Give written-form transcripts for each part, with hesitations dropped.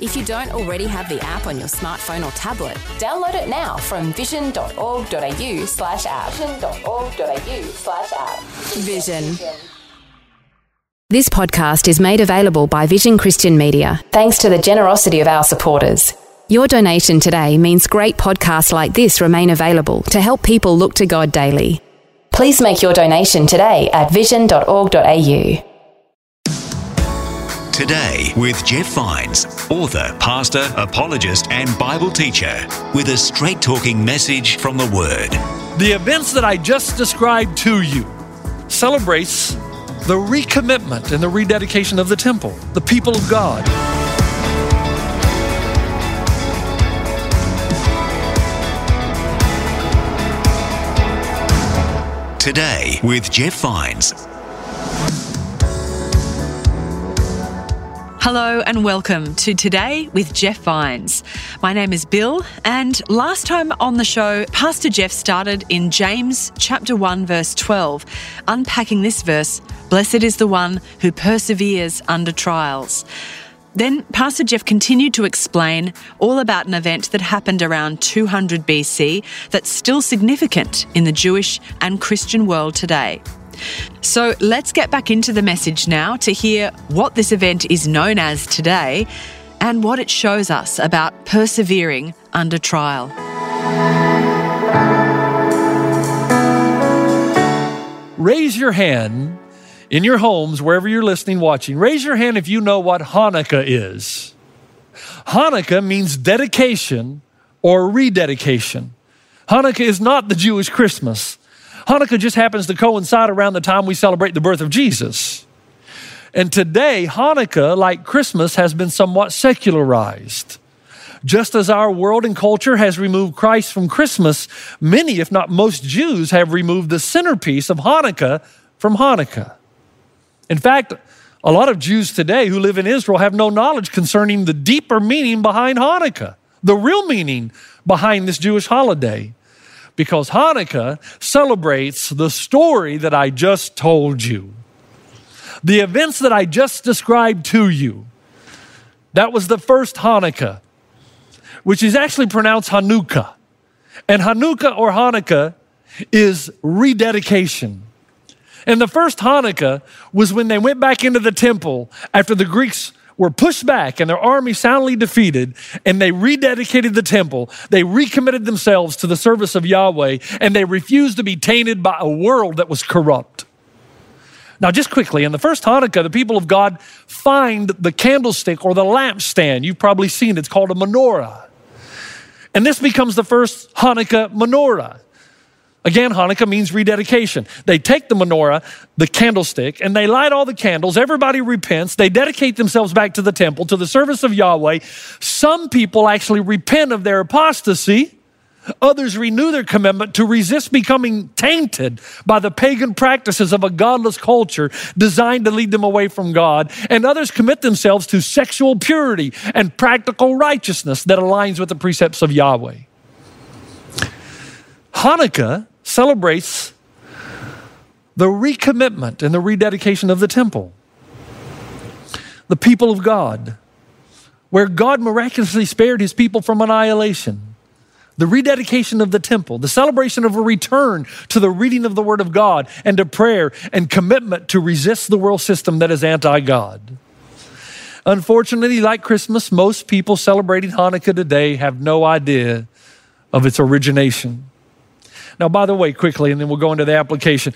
If you don't already have the app on your smartphone or tablet, download it now from vision.org.au/app. vision.org.au/app. Vision. This podcast is made available by Vision Christian Media, thanks to the generosity of our supporters. Your donation today means great podcasts like this remain available to help people look to God daily. Please make your donation today at vision.org.au. Today with Jeff Vines, author, pastor, apologist and Bible teacher, with a straight-talking message from the Word. The events that I just described to you celebrates the recommitment and the rededication of the temple, the people of God. Today with Jeff Vines. Hello and welcome to Today with Jeff Vines. My name is Bill, and last time on the show, Pastor Jeff started in James chapter 1 verse 12, unpacking this verse, "Blessed is the one who perseveres under trials." Then Pastor Jeff continued to explain all about an event that happened around 200 BC that's still significant in the Jewish and Christian world today. So let's get back into the message now to hear what this event is known as today and what it shows us about persevering under trial. Raise your hand in your homes, wherever you're listening, watching. Raise your hand if you know what Hanukkah is. Hanukkah means dedication or rededication. Hanukkah is not the Jewish Christmas. Hanukkah just happens to coincide around the time we celebrate the birth of Jesus. And today, Hanukkah, like Christmas, has been somewhat secularized. Just as our world and culture has removed Christ from Christmas, many, if not most Jews, have removed the centerpiece of Hanukkah from Hanukkah. In fact, a lot of Jews today who live in Israel have no knowledge concerning the deeper meaning behind Hanukkah, the real meaning behind this Jewish holiday. Because Hanukkah celebrates the story that I just told you. The events that I just described to you. That was the first Hanukkah, which is actually pronounced Hanukkah. And Hanukkah or Hanukkah is rededication. And the first Hanukkah was when they went back into the temple after the Greeks were pushed back and their army soundly defeated, and they rededicated the temple. They recommitted themselves to the service of Yahweh, and they refused to be tainted by a world that was corrupt. Now, just quickly, in the first Hanukkah, the people of God find the candlestick or the lampstand. You've probably seen it. It's called a menorah. And this becomes the first Hanukkah menorah. Again, Hanukkah means rededication. They take the menorah, the candlestick, and they light all the candles. Everybody repents. They dedicate themselves back to the temple, to the service of Yahweh. Some people actually repent of their apostasy. Others renew their commitment to resist becoming tainted by the pagan practices of a godless culture designed to lead them away from God. And others commit themselves to sexual purity and practical righteousness that aligns with the precepts of Yahweh. Hanukkah celebrates the recommitment and the rededication of the temple, the people of God, where God miraculously spared his people from annihilation, the rededication of the temple, the celebration of a return to the reading of the Word of God and to prayer and commitment to resist the world system that is anti-God. Unfortunately, like Christmas, most people celebrating Hanukkah today have no idea of its origination. Now, by the way, quickly, and then we'll go into the application.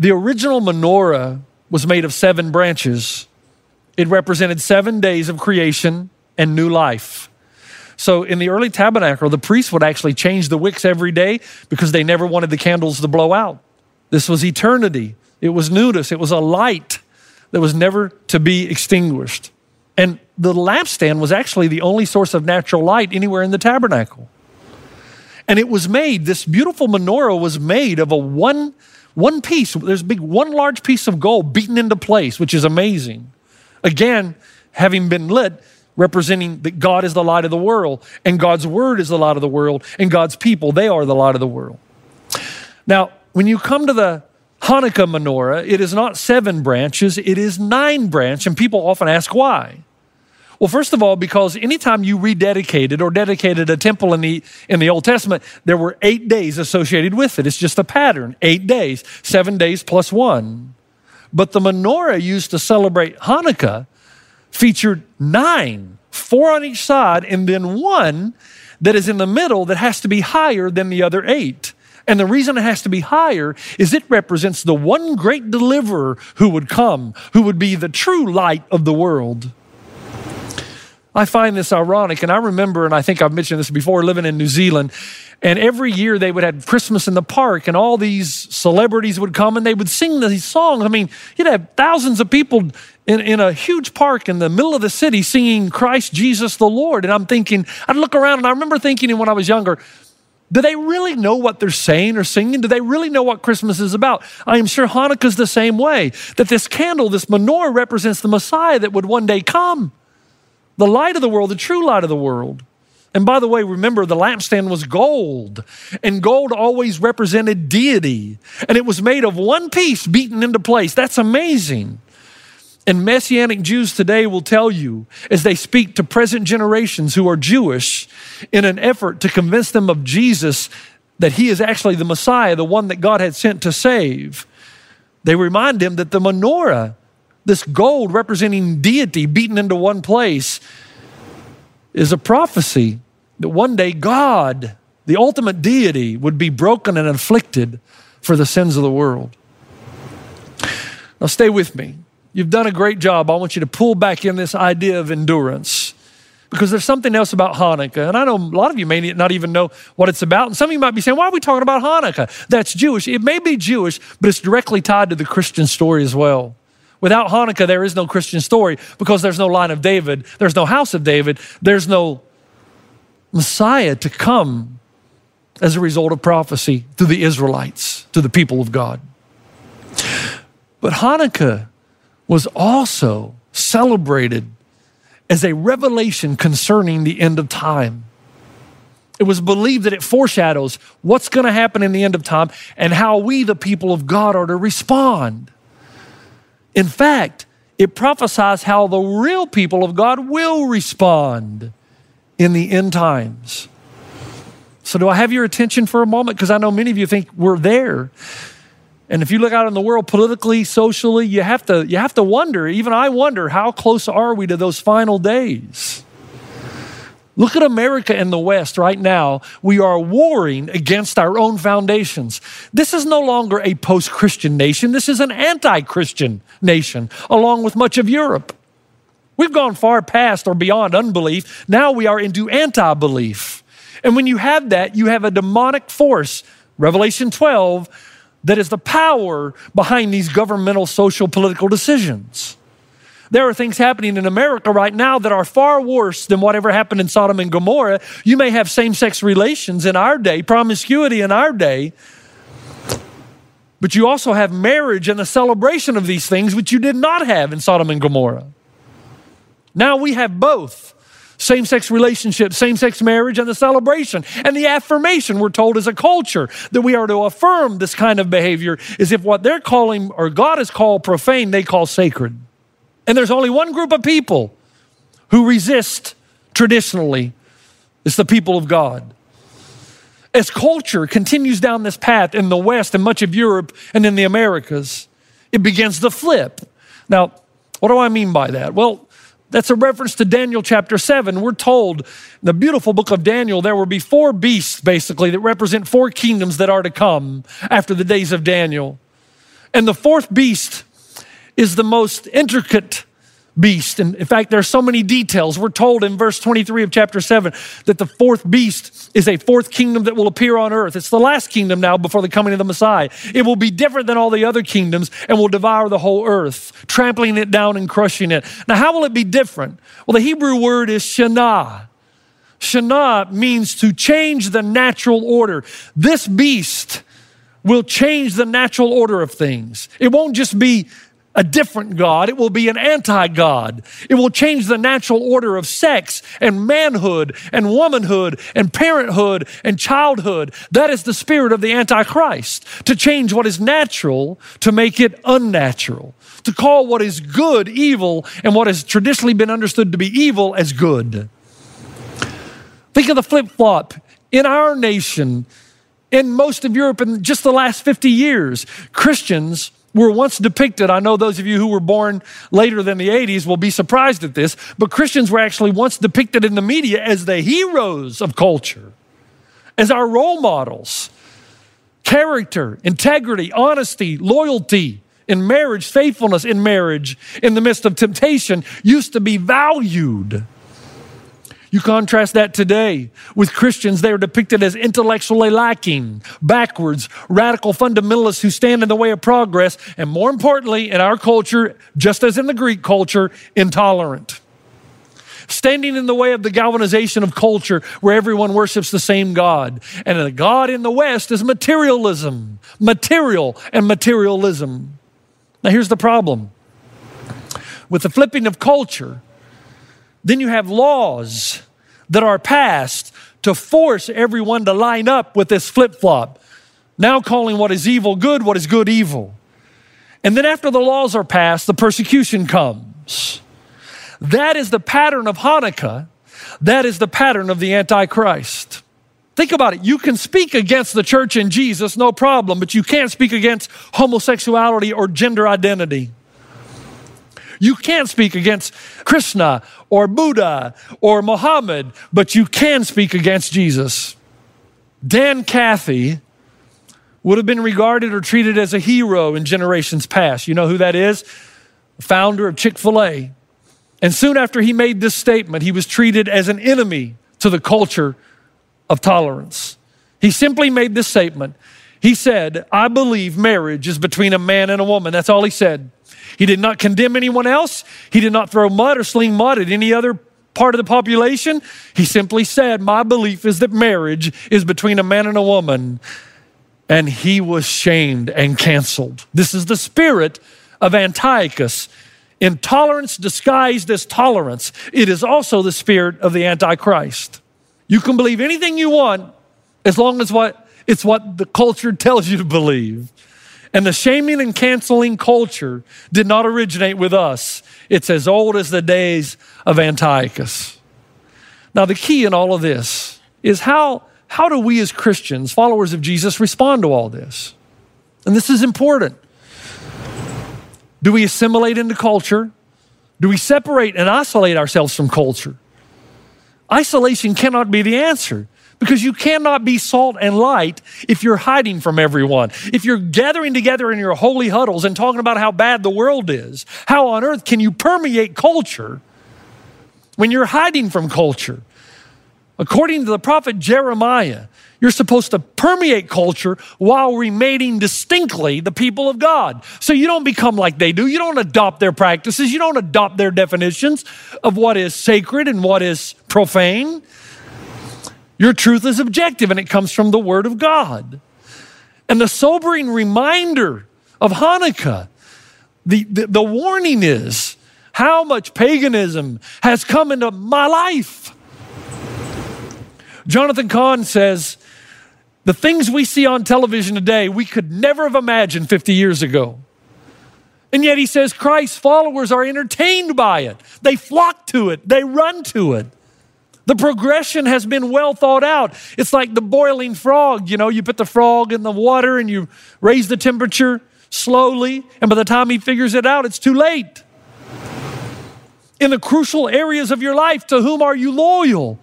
The original menorah was made of 7 branches. It represented 7 days of creation and new life. So in the early tabernacle, the priests would actually change the wicks every day because they never wanted the candles to blow out. This was eternity. It was newness. It was a light that was never to be extinguished. And the lampstand was actually the only source of natural light anywhere in the tabernacle. And it was made, this beautiful menorah was made of a one One piece, there's one large piece of gold beaten into place, which is amazing. Again, having been lit, representing that God is the light of the world, and God's word is the light of the world, and God's people, they are the light of the world. Now, when you come to the Hanukkah menorah, it is not 7 branches, it is 9 branches, and people often ask why. Well, first of all, because anytime you rededicated or dedicated a temple in the Old Testament, there were 8 days associated with it. It's just a pattern, 8 days, 7 days plus 1. But the menorah used to celebrate Hanukkah featured 9, 4 on each side, and then 1 that is in the middle that has to be higher than the other 8. And the reason it has to be higher is it represents the one great deliverer who would come, who would be the true light of the world. I find this ironic, and I remember, and I think I've mentioned this before, living in New Zealand, and every year they would have Christmas in the park, and all these celebrities would come, and they would sing these songs. I mean, you'd have thousands of people in a huge park in the middle of the city singing Christ Jesus the Lord. And I'm thinking, I'd look around, and I remember thinking when I was younger, do they really know what they're saying or singing? Do they really know what Christmas is about? I am sure Hanukkah's the same way, that this candle, this menorah represents the Messiah that would one day come, the light of the world, the true light of the world. And by the way, remember the lampstand was gold, and gold always represented deity, and it was made of one piece beaten into place. That's amazing. And Messianic Jews today will tell you, as they speak to present generations who are Jewish, in an effort to convince them of Jesus, that he is actually the Messiah, the one that God had sent to save, they remind them that the menorah, this gold representing deity beaten into one place, is a prophecy that one day God, the ultimate deity, would be broken and afflicted for the sins of the world. Now stay with me. You've done a great job. I want you to pull back in this idea of endurance, because there's something else about Hanukkah. And I know a lot of you may not even know what it's about. And some of you might be saying, why are we talking about Hanukkah? That's Jewish. It may be Jewish, but it's directly tied to the Christian story as well. Without Hanukkah, there is no Christian story, because there's no line of David. There's no house of David. There's no Messiah to come as a result of prophecy to the Israelites, to the people of God. But Hanukkah was also celebrated as a revelation concerning the end of time. It was believed that it foreshadows what's going to happen in the end of time and how we, the people of God, are to respond. In fact, it prophesies how the real people of God will respond in the end times. So do I have your attention for a moment? Because I know many of you think we're there. And if you look out in the world politically, socially, you have to wonder, even I wonder, how close are we to those final days? Look at America and the West right now. We are warring against our own foundations. This is no longer a post-Christian nation. This is an anti-Christian nation, along with much of Europe. We've gone far past or beyond unbelief. Now we are into anti-belief. And when you have that, you have a demonic force, Revelation 12, that is the power behind these governmental, social, political decisions. There are things happening in America right now that are far worse than whatever happened in Sodom and Gomorrah. You may have same-sex relations in our day, promiscuity in our day, but you also have marriage and the celebration of these things, which you did not have in Sodom and Gomorrah. Now we have both. Same-sex relationships, same-sex marriage, and the celebration. And the affirmation, we're told as a culture, that we are to affirm this kind of behavior as if what they're calling, or God has called profane, they call sacred. And there's only one group of people who resist traditionally. It's the people of God. As culture continues down this path in the West and much of Europe and in the Americas, it begins to flip. Now, what do I mean by that? Well, that's a reference to Daniel chapter 7. We're told in the beautiful book of Daniel, there will be 4 beasts, basically, that represent 4 kingdoms that are to come after the days of Daniel. And the 4th beast is the most intricate beast. And in fact, there are so many details. We're told in verse 23 of chapter 7 that the 4th beast is a 4th kingdom that will appear on earth. It's the last kingdom now before the coming of the Messiah. It will be different than all the other kingdoms and will devour the whole earth, trampling it down and crushing it. Now, how will it be different? Well, the Hebrew word is shanah. Shanah means to change the natural order. This beast will change the natural order of things. It won't just be a different God, it will be an anti-God. It will change the natural order of sex and manhood and womanhood and parenthood and childhood. That is the spirit of the Antichrist, to change what is natural to make it unnatural, to call what is good evil and what has traditionally been understood to be evil as good. Think of the flip-flop in our nation, in most of Europe in just the last 50 years. Christians were once depicted, I know those of you who were born later than the 80s will be surprised at this, but Christians were actually once depicted in the media as the heroes of culture, as our role models. Character, integrity, honesty, loyalty in marriage, faithfulness in marriage, in the midst of temptation, used to be valued. You contrast that today with Christians, they are depicted as intellectually lacking, backwards, radical fundamentalists who stand in the way of progress, and more importantly, in our culture, just as in the Greek culture, intolerant. Standing in the way of the galvanization of culture where everyone worships the same God. And the God in the West is materialism, material and materialism. Now here's the problem. With the flipping of culture, then you have laws that are passed to force everyone to line up with this flip-flop, now calling what is evil good, what is good evil. And then after the laws are passed, the persecution comes. That is the pattern of Hanukkah. That is the pattern of the Antichrist. Think about it. You can speak against the church and Jesus, no problem, but you can't speak against homosexuality or gender identity. You can't speak against Krishna or Buddha or Muhammad, but you can speak against Jesus. Dan Cathy would have been regarded or treated as a hero in generations past. You know who that is? Founder of Chick-fil-A. And soon after he made this statement, he was treated as an enemy to the culture of tolerance. He simply made this statement. He said, "I believe marriage is between a man and a woman." That's all he said. He did not condemn anyone else. He did not throw mud or sling mud at any other part of the population. He simply said, "My belief is that marriage is between a man and a woman." And he was shamed and canceled. This is the spirit of Antiochus. Intolerance disguised as tolerance. It is also the spirit of the Antichrist. You can believe anything you want as long as it's what the culture tells you to believe. And the shaming and canceling culture did not originate with us. It's as old as the days of Antiochus. Now, the key in all of this is how do we as Christians, followers of Jesus, respond to all this? And this is important. Do we assimilate into culture? Do we separate and isolate ourselves from culture? Isolation cannot be the answer. Because you cannot be salt and light if you're hiding from everyone. If you're gathering together in your holy huddles and talking about how bad the world is, how on earth can you permeate culture when you're hiding from culture? According to the prophet Jeremiah, you're supposed to permeate culture while remaining distinctly the people of God. So you don't become like they do. You don't adopt their practices. You don't adopt their definitions of what is sacred and what is profane. Your truth is objective and it comes from the Word of God. And the sobering reminder of Hanukkah, the warning is how much paganism has come into my life. Jonathan Cahn says, the things we see on television today, we could never have imagined 50 years ago. And yet he says, Christ's followers are entertained by it. They flock to it. They run to it. The progression has been well thought out. It's like the boiling frog. You know, you put the frog in the water and you raise the temperature slowly, and by the time he figures it out, it's too late. In the crucial areas of your life, to whom are you loyal?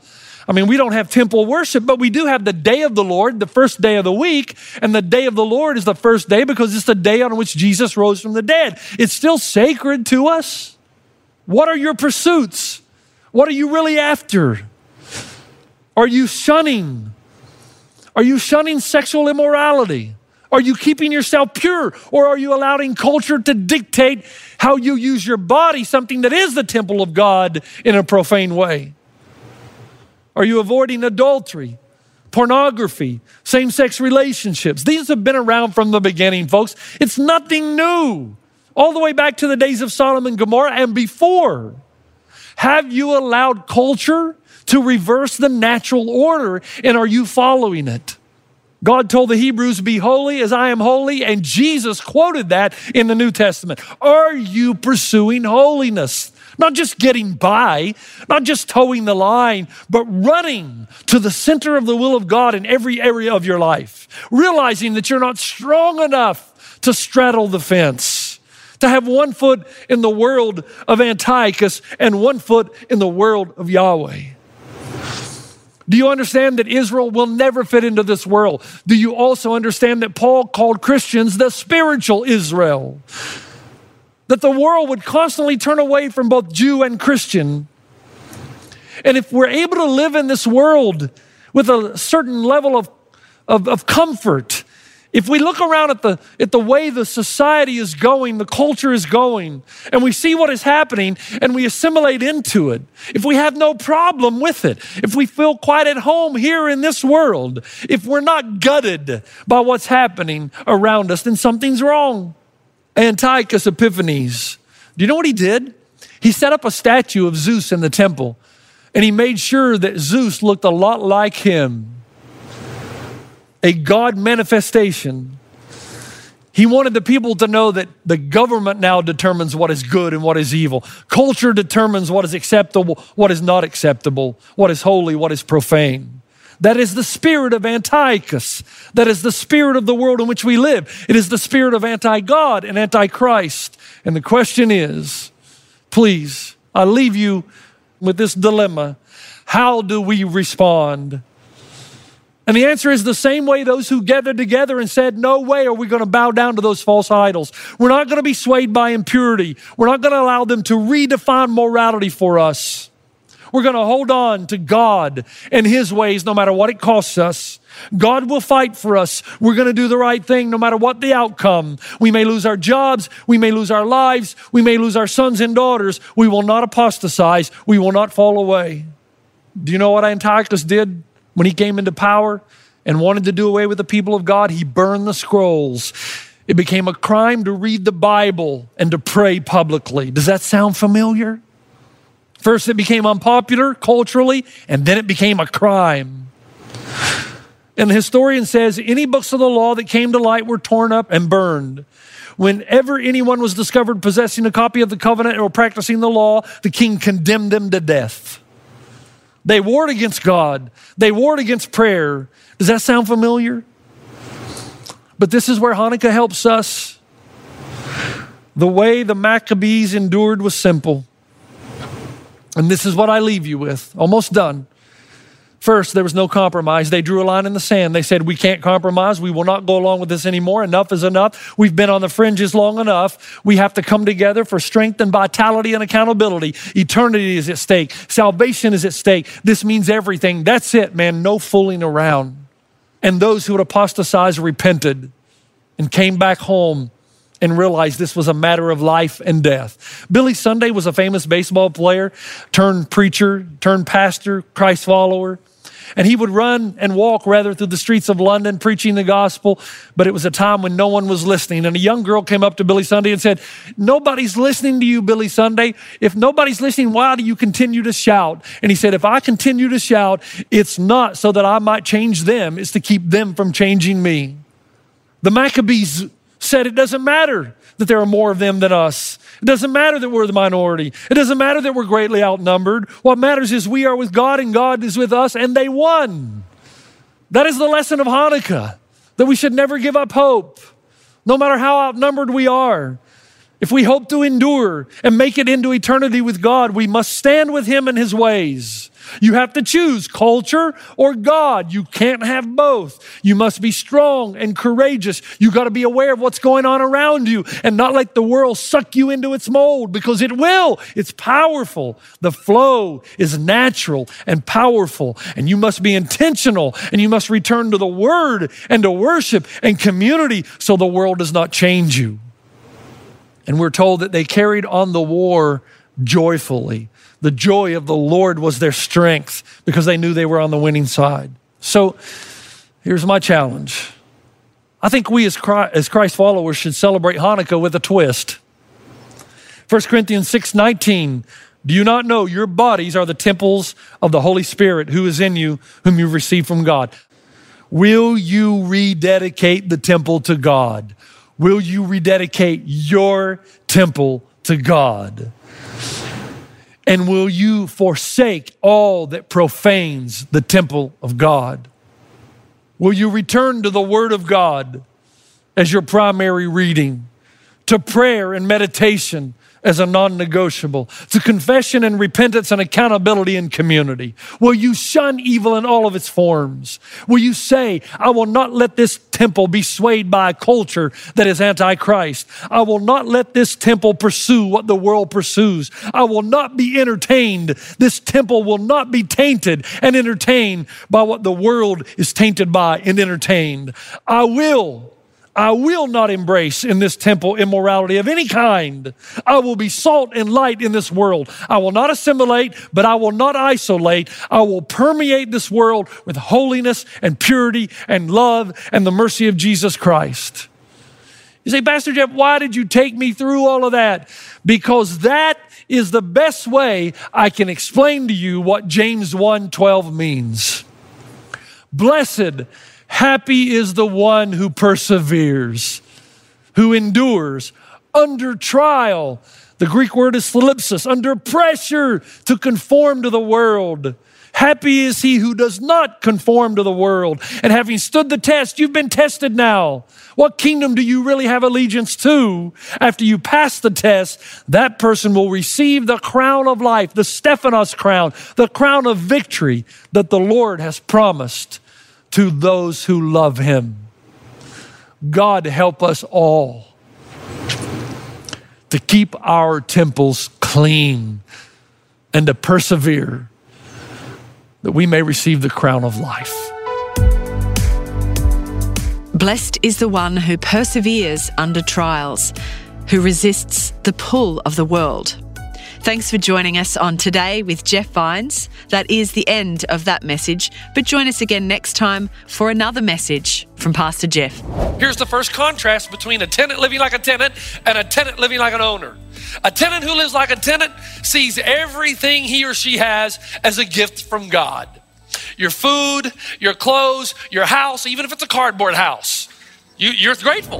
I mean, we don't have temple worship, but we do have the day of the Lord, the first day of the week, and the day of the Lord is the first day because it's the day on which Jesus rose from the dead. It's still sacred to us. What are your pursuits? What are you really after? Are you shunning sexual immorality? Are you keeping yourself pure? Or are you allowing culture to dictate how you use your body, something that is the temple of God, in a profane way? Are you avoiding adultery, pornography, same-sex relationships. These have been around from the beginning, folks. It's nothing new. All the way back to the days of Sodom and Gomorrah and before. Have you allowed culture to reverse the natural order, and are you following it? God told the Hebrews, be holy as I am holy, and Jesus quoted that in the New Testament. Are you pursuing holiness? Not just getting by, not just towing the line, but running to the center of the will of God in every area of your life, realizing that you're not strong enough to straddle the fence, to have one foot in the world of Antiochus and one foot in the world of Yahweh. Do you understand that Israel will never fit into this world? Do you also understand that Paul called Christians the spiritual Israel? That the world would constantly turn away from both Jew and Christian. And if we're able to live in this world with a certain level of comfort, if we look around at the way the society is going, the culture is going, and we see what is happening and we assimilate into it, if we have no problem with it, if we feel quite at home here in this world, if we're not gutted by what's happening around us, then something's wrong. Antiochus Epiphanes. Do you know what he did? He set up a statue of Zeus in the temple, and he made sure that Zeus looked a lot like him, a God manifestation. He wanted the people to know that the government now determines what is good and what is evil. Culture determines what is acceptable, what is not acceptable, what is holy, what is profane. That is the spirit of Antiochus. That is the spirit of the world in which we live. It is the spirit of anti-God and anti-Christ. And the question is, please, I leave you with this dilemma. How do we respond? And the answer is the same way those who gathered together and said, no way are we going to bow down to those false idols. We're not going to be swayed by impurity. We're not going to allow them to redefine morality for us. We're going to hold on to God and His ways no matter what it costs us. God will fight for us. We're going to do the right thing no matter what the outcome. We may lose our jobs. We may lose our lives. We may lose our sons and daughters. We will not apostatize. We will not fall away. Do you know what Antiochus did when he came into power and wanted to do away with the people of God? He burned the scrolls. It became a crime to read the Bible and to pray publicly. Does that sound familiar? First, it became unpopular culturally, and then it became a crime. And the historian says, any books of the law that came to light were torn up and burned. Whenever anyone was discovered possessing a copy of the covenant or practicing the law, the king condemned them to death. They warred against God. They warred against prayer. Does that sound familiar? But this is where Hanukkah helps us. The way the Maccabees endured was simple. And this is what I leave you with. Almost done. First, there was no compromise. They drew a line in the sand. They said, we can't compromise. We will not go along with this anymore. Enough is enough. We've been on the fringes long enough. We have to come together for strength and vitality and accountability. Eternity is at stake. Salvation is at stake. This means everything. That's it, man. No fooling around. And those who had apostatized repented and came back home and realized this was a matter of life and death. Billy Sunday was a famous baseball player, turned preacher, turned pastor, Christ follower. And he would run and walk rather through the streets of London preaching the gospel, but it was a time when no one was listening. And a young girl came up to Billy Sunday and said, nobody's listening to you, Billy Sunday. If nobody's listening, why do you continue to shout? And he said, if I continue to shout, it's not so that I might change them, it's to keep them from changing me. The Maccabees said it doesn't matter that there are more of them than us. It doesn't matter that we're the minority. It doesn't matter that we're greatly outnumbered. What matters is we are with God and God is with us, and they won. That is the lesson of Hanukkah, that we should never give up hope, no matter how outnumbered we are. If we hope to endure and make it into eternity with God, we must stand with Him and His ways. You have to choose culture or God. You can't have both. You must be strong and courageous. You got to be aware of what's going on around you and not let the world suck you into its mold, because it will. It's powerful. The flow is natural and powerful, and you must be intentional, and you must return to the Word and to worship and community so the world does not change you. And we're told that they carried on the war joyfully. The joy of the Lord was their strength because they knew they were on the winning side. So here's my challenge. I think we as Christ followers should celebrate Hanukkah with a twist. 1 Corinthians 6:19, do you not know your bodies are the temples of the Holy Spirit who is in you, whom you received from God? Will you rededicate the temple to God? Will you rededicate your temple to God? And will you forsake all that profanes the temple of God? Will you return to the Word of God as your primary reading, to prayer and meditation as a non-negotiable, to confession and repentance and accountability in community? Will you shun evil in all of its forms? Will you say, I will not let this temple be swayed by a culture that is antichrist. I will not let this temple pursue what the world pursues. I will not be entertained. This temple will not be tainted and entertained by what the world is tainted by and entertained. I will not embrace in this temple immorality of any kind. I will be salt and light in this world. I will not assimilate, but I will not isolate. I will permeate this world with holiness and purity and love and the mercy of Jesus Christ. You say, Pastor Jeff, why did you take me through all of that? Because that is the best way I can explain to you what James 1:12 means. Blessed, happy is the one who perseveres, who endures under trial. The Greek word is thlipsis, under pressure to conform to the world. Happy is he who does not conform to the world. And having stood the test, you've been tested now. What kingdom do you really have allegiance to? After you pass the test, that person will receive the crown of life, the Stephanos crown, the crown of victory that the Lord has promised to those who love him. God, help us all to keep our temples clean and to persevere that we may receive the crown of life. Blessed is the one who perseveres under trials, who resists the pull of the world. Thanks for joining us on Today with Jeff Vines. That is the end of that message, but join us again next time for another message from Pastor Jeff. Here's the first contrast between a tenant living like a tenant and a tenant living like an owner. A tenant who lives like a tenant sees everything he or she has as a gift from God. Your food, your clothes, your house, even if it's a cardboard house, you're grateful.